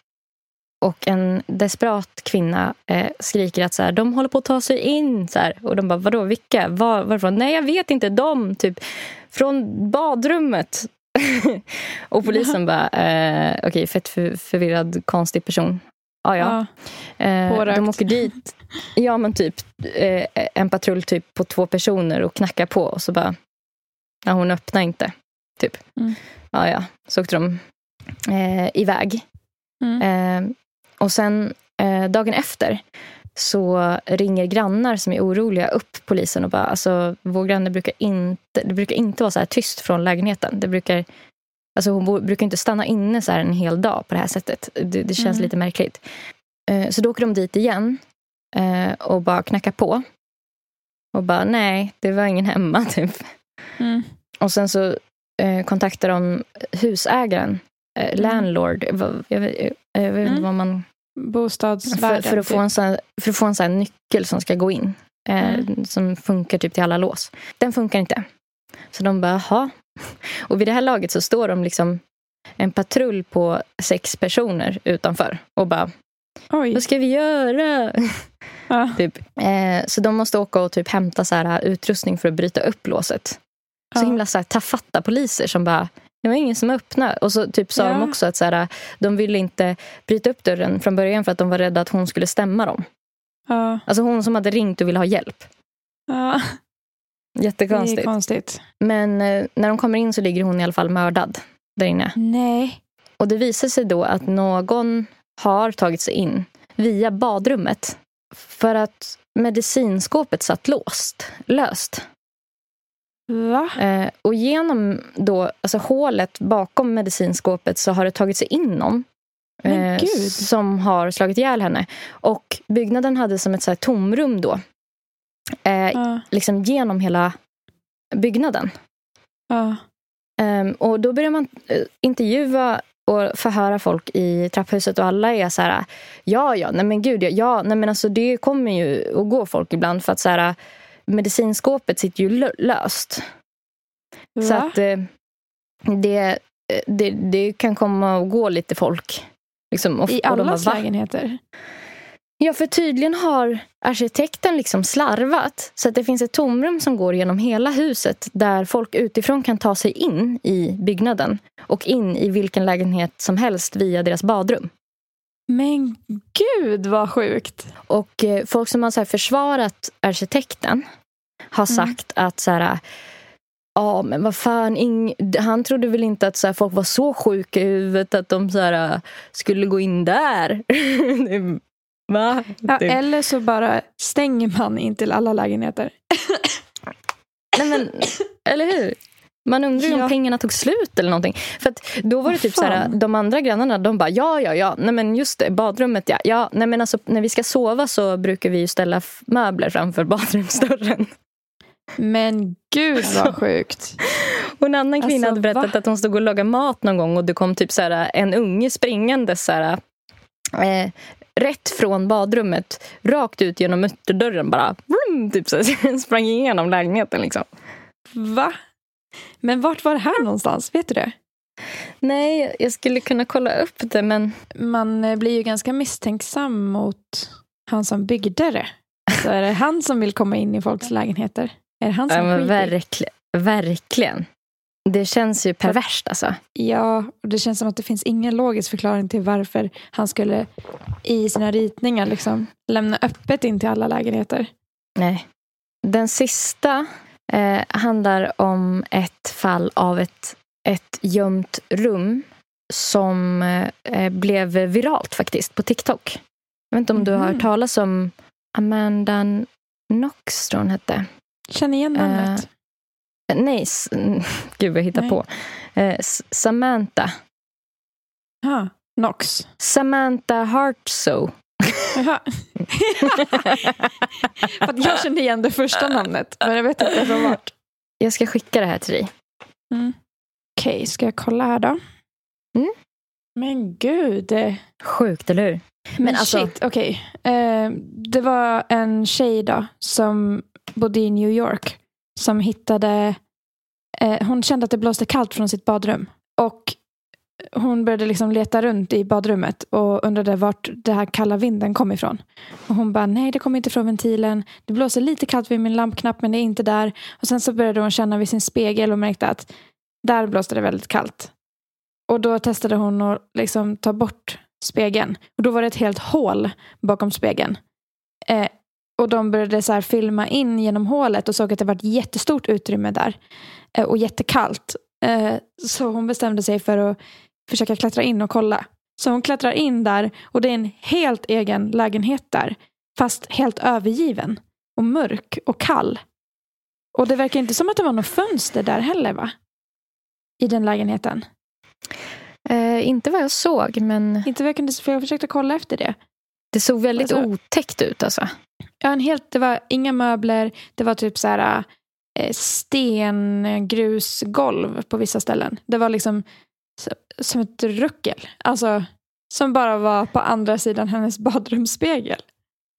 Och en desperat kvinna eh, skriker att så här, de håller på att ta sig in. Så här. Och de bara, vadå, vilka? Var, varför? Nej, jag vet inte, de typ från badrummet. Och polisen bara, eh, okej, okay, fett för, förvirrad, konstig person. Ah, ja, ja. Eh, de åker dit, ja men typ eh, en patrull typ på två personer och knackar på. Och så bara, ja, hon öppnar inte, typ. Mm. Ah, ja, så åkte de eh, iväg. Mm. Eh, Och sen eh, dagen efter så ringer grannar som är oroliga upp polisen och bara, alltså vår granne brukar inte, det brukar inte vara så här tyst från lägenheten. Det brukar, alltså hon bo, brukar inte stanna inne så här en hel dag på det här sättet. Det, det känns mm. lite märkligt. Eh, så då åker de dit igen eh, och bara knackar på. Och bara, nej, det var ingen hemma typ. Mm. Och sen så eh, kontaktar de husägaren. Mm. Landlord, jag vet, jag vet inte mm. vad man... Bostadsvärden. För, för, att få en sån här, för att få en sån här nyckel som ska gå in. Mm. Eh, som funkar typ till alla lås. Den funkar inte. Så de bara, jaha. Och vid det här laget så står de liksom en patrull på sex personer utanför. Och bara, Oj. vad ska vi göra? Ah. typ. eh, så de måste åka och typ hämta så här utrustning för att bryta upp låset. Ah. Så himla så här tafatta poliser som bara... Det var ingen som öppnade. Och så typ sa ja. de också att så här, de ville inte bryta upp dörren från början för att de var rädda att hon skulle stämma dem. Ja. Alltså hon som hade ringt och ville ha hjälp. Ja. Jättekonstigt. Det är konstigt. Men eh, när de kommer in så ligger hon i alla fall mördad där inne. Nej. Och det visar sig då att någon har tagit sig in via badrummet. För att medicinskåpet satt låst, löst. Va? Eh, och genom då, alltså hålet bakom medicinskåpet så har det tagit sig in någon eh, som har slagit ihjäl henne. Och byggnaden hade som ett så här tomrum då. Eh, uh. Liksom genom hela byggnaden. Uh. Eh, och då börjar man eh, intervjua och förhöra folk i trapphuset och alla är så här, ja ja, nej men gud, ja, ja nej men alltså det kommer ju att gå folk ibland för att så här, medicinskåpet sitter ju löst. Va? Så att det, det, det kan komma och gå lite folk. Liksom, och, i allas och de lägenheter? Ja, för tydligen har arkitekten liksom slarvat så att det finns ett tomrum som går genom hela huset där folk utifrån kan ta sig in i byggnaden och in i vilken lägenhet som helst via deras badrum. Men gud vad sjukt! Och eh, folk som har så här försvarat arkitekten har sagt mm. att så här, ja men vad fan, ing, han trodde väl inte att så här, folk var så sjuka i huvudet att de så här, skulle gå in där. Va? Ja, eller så bara stänger man in till alla lägenheter. Nej, men, eller hur? Man undrar ju om ja. pengarna tog slut eller någonting. För att då var det typ så här, de andra grannarna, de bara, ja, ja, ja, nej men just det, badrummet, ja. ja nej men alltså, när vi ska sova så brukar vi ju ställa möbler framför badrumsdörren. Men gud vad sjukt. Och en annan kvinna alltså, hade berättat va? att hon stod och lagade mat någon gång och det kom typ så här, en unge springande så här, eh, rätt från badrummet, rakt ut genom ytterdörren bara, vroom, typ så här, sprang igenom lägenheten liksom. Va? Men vart var det här någonstans? Vet du det? Nej, jag skulle kunna kolla upp det, men... Man blir ju ganska misstänksam mot han som byggde det. Så är det han som vill komma in i folks lägenheter? Är det han som ja, verkligen, verkligen. Det känns ju perverst alltså. Ja, och det känns som att det finns ingen logisk förklaring till varför han skulle i sina ritningar liksom lämna öppet in till alla lägenheter. Nej. Den sista... Eh, handlar om ett fall av ett, ett gömt rum som eh, blev viralt faktiskt på TikTok. Jag vet inte om mm-hmm. du har hört talas om Amanda Knox, tror hon hette. Känner igen namnet? Eh, nej, s- gud vad jag hittar nej. på. Eh, Samantha. Ja, Knox. Samantha Hartsoe. Jag kände igen det första namnet, men jag vet inte från vart. Jag ska skicka det här till dig. Mm. Okej, okay, ska jag kolla här då? Mm. Men gud, sjukt eller hur? Men, men alltså... shit, okej. Okay. Eh, det var en tjej då som bodde i New York som hittade eh, hon kände att det blåste kallt från sitt badrum och hon började liksom leta runt i badrummet och undrade vart det här kalla vinden kom ifrån. Och hon bara, nej det kommer inte från ventilen. Det blåser lite kallt vid min lampknapp men det är inte där. Och sen så började hon känna vid sin spegel och märkte att där blåste det väldigt kallt. Och då testade hon att liksom ta bort spegeln. Och då var det ett helt hål bakom spegeln. Eh, och de började så här filma in genom hålet och såg att det var ett jättestort utrymme där. Eh, och jättekallt. Eh, så hon bestämde sig för att försöka klättra in och kolla. Så hon klättrar in där och det är en helt egen lägenhet där. Fast helt övergiven. Och mörk och kall. Och det verkar inte som att det var något fönster där heller va? I den lägenheten. Eh, inte vad jag såg men... Inte verkar det, för jag försökte kolla efter det. Det såg väldigt alltså, otäckt ut alltså. Ja, en helt, det var inga möbler. Det var typ så här eh, stengrusgolv på vissa ställen. Det var liksom... som ett ruckel alltså, som bara var på andra sidan hennes badrumsspegel.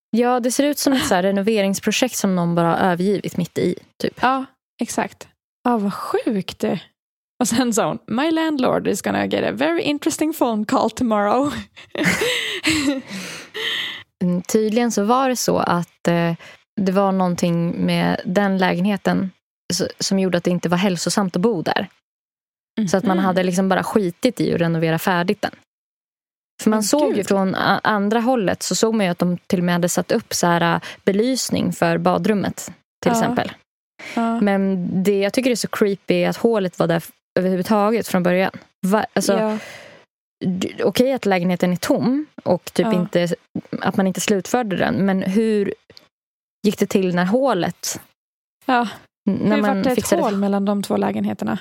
Ja, det ser ut som ett så här renoveringsprojekt som någon bara har övergivit mitt i typ. Ja, exakt. Ja, vad sjukt det. Och sen sa hon, my landlord is gonna get a very interesting phone call tomorrow. Tydligen så var det så att eh, det var någonting med den lägenheten som gjorde att det inte var hälsosamt att bo där. Så att man mm. hade liksom bara skitit i att renovera färdigt den. För man Men såg gud. ju från andra hållet så såg man ju att de till och med hade satt upp så här belysning för badrummet till ja. exempel. Ja. Men det jag tycker är så creepy att hålet var där överhuvudtaget från början. Va, alltså, ja. Okej okay att lägenheten är tom och typ ja. inte, att man inte slutförde den. Men hur gick det till när hålet... Ja, när hur man var det ett hål mellan de två lägenheterna?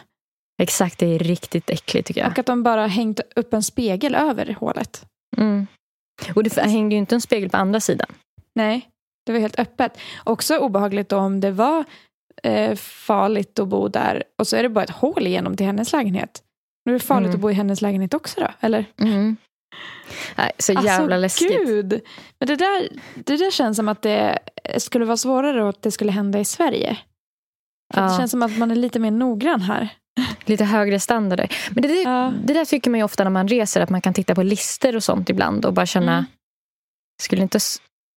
Exakt, det är riktigt äckligt tycker jag. Och att de bara hängt upp en spegel över hålet. Mm. Och det hängde ju inte en spegel på andra sidan. Nej, det var helt öppet. Också obehagligt om det var eh, farligt att bo där. Och så är det bara ett hål igenom till hennes lägenhet. Nu är det farligt mm. att bo i hennes lägenhet också då, eller? Mm. Nej, så jävla alltså, läskigt. Gud. Men det där, det där känns som att det skulle vara svårare och att det skulle hända i Sverige. För ja. Det känns som att man är lite mer noggrann här. Lite högre standarder. Men det, det, ja. det där tycker man ju ofta när man reser, att man kan titta på lister och sånt ibland och bara känna mm. skulle inte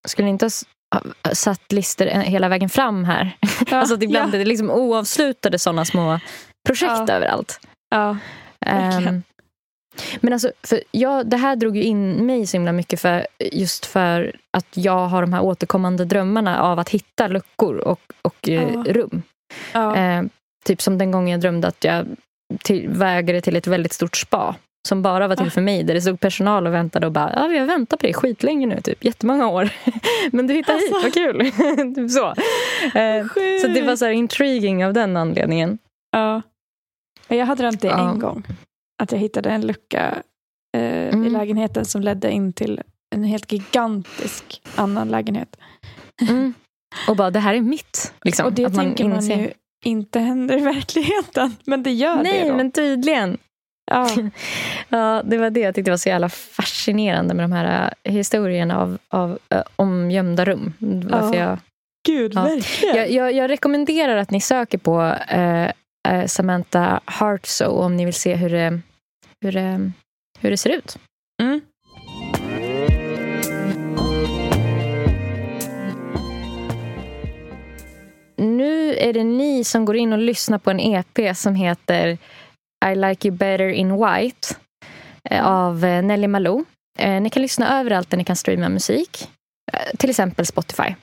skulle inte ha satt lister hela vägen fram här. Ja. Alltså att ibland ja. det är liksom oavslutade sådana små projekt ja. överallt. Ja. Um, men alltså, för jag, det här drog ju in mig så himla mycket för, just för att jag har de här återkommande drömmarna av att hitta luckor och, och ja. rum. Ja. Eh, typ som den gången jag drömde att jag till, vägrade till ett väldigt stort spa som bara var till ja. för mig, där det stod personal och väntade och bara, ja vi har väntat på det skitlänge nu typ, jättemånga år men du hittar alltså. hit, vad kul typ så. Eh, så det var så här intriguing av den anledningen. Ja. Jag hade drömt det ja. en gång. Att jag hittade en lucka eh, mm. i lägenheten som ledde in till en helt gigantisk annan lägenhet. Mm. Och bara, det här är mitt. Liksom, och det att tänker man, inser... man ju inte händer i verkligheten. Men det gör Nej, det då. Nej, men tydligen. Ja. ja, det var det jag tyckte var så jävla fascinerande med de här historierna av, av uh, om gömda rum. Ja. Jag, Gud, ja. verkligen. Jag, jag, jag rekommenderar att ni söker på... Uh, Samantha Hartsoe om ni vill se hur det, hur det, hur det ser ut. Mm. Nu är det ni som går in och lyssnar på en E P som heter I like you better in white av Nelly Malou. Ni kan lyssna överallt där ni kan streama musik, till exempel Spotify.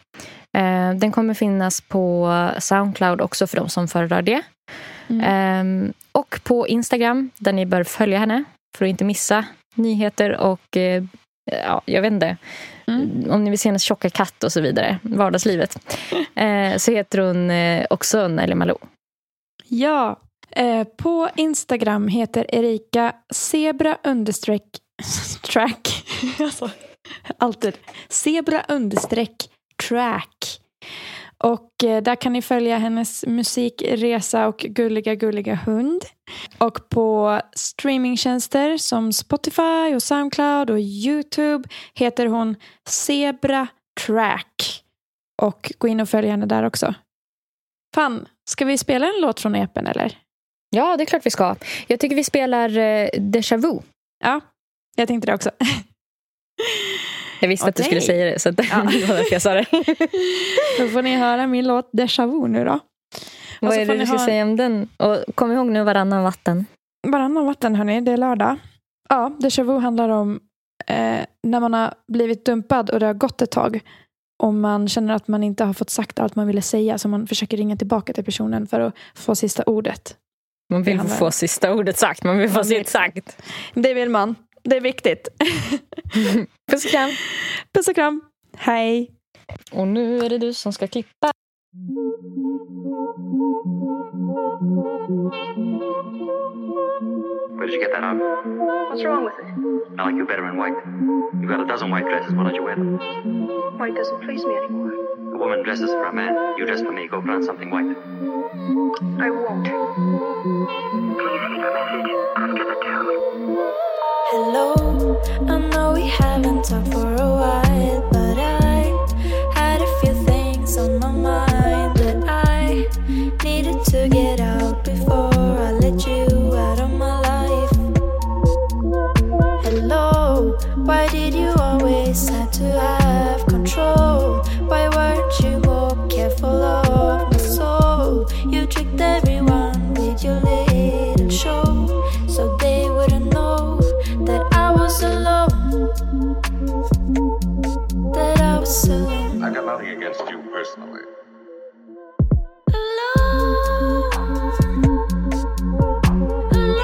Den kommer finnas på Soundcloud också för de som föredrar det. Mm. Och på Instagram där ni bör följa henne för att inte missa nyheter och ja, jag vet inte mm. om ni vill se hennes tjocka katt och så vidare, vardagslivet. Så heter hon också Nelly Malou. Ja, på Instagram heter Erika Zebra understreck Track. Alltså, alltid Zebra understreck Track. Och där kan ni följa hennes musikresa och gulliga, gulliga hund. Och på streamingtjänster som Spotify och Soundcloud och YouTube heter hon Zebra Track. Och gå in och följ henne där också. Fan, ska vi spela en låt från E P:n eller? Ja, det är klart vi ska. Jag tycker vi spelar eh, Deja Vu. Ja, jag tänkte det också. Jag visste okay. att du skulle säga det, så det ja. var därför jag sa det. Då får ni höra min låt Deja Vu nu då. Vad är det du ska ha... säga om den? Och kom ihåg nu varannan vatten. Varannan vatten, hörni, det är lördag. Ja, Deja Vu handlar om eh, när man har blivit dumpad och det har gått ett tag. Och man känner att man inte har fått sagt allt man ville säga. Så man försöker ringa tillbaka till personen för att få sista ordet. Man vill få om. sista ordet sagt, man vill man få vill. sitt sagt. Det vill man. Det är viktigt. Puss och kram. Puss och kram. Hej. Och nu är det du som ska klippa. Where did you get that out? What's wrong with it? I like you better in white. You've got a dozen white dresses. Why don't you wear them? White doesn't please me anymore. A woman dresses for a man. You dress for me. Go find something white. I won't. Please leave a message. I'll get it down. Hello, I know we haven't talked for a while, but I had a few things on my mind that I needed to get out before I let you out of my life. Hello, why did you always have to have control? Why weren't you more careful of my soul? You tricked everyone with your little show, so they wouldn't know that I was alone, that I was alone. I got nothing against you personally. Alone, alone, alone.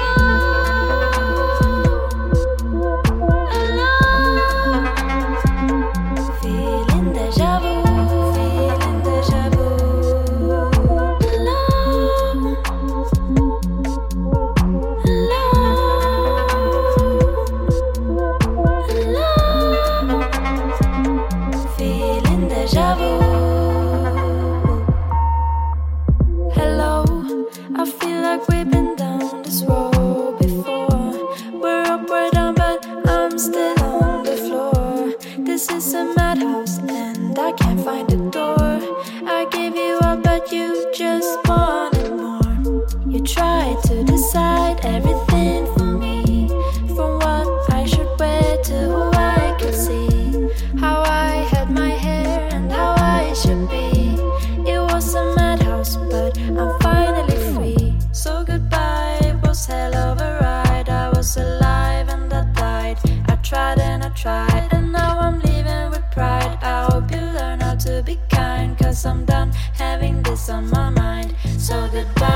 tried, and now I'm leaving with pride. I hope you learn how to be kind, 'cause I'm done having this on my mind. So goodbye,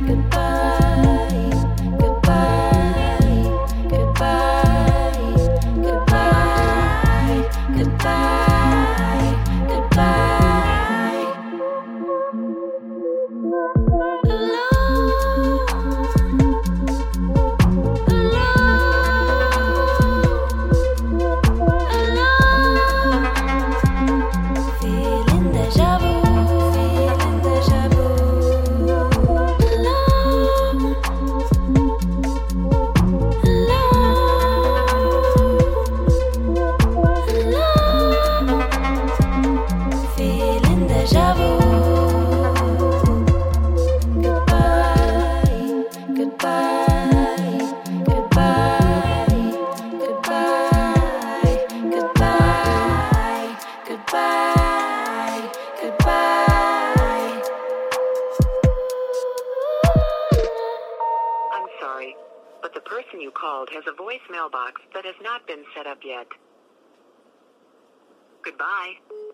goodbye, goodbye, goodbye, goodbye, goodbye, goodbye. Mailbox that has not been set up yet. Goodbye.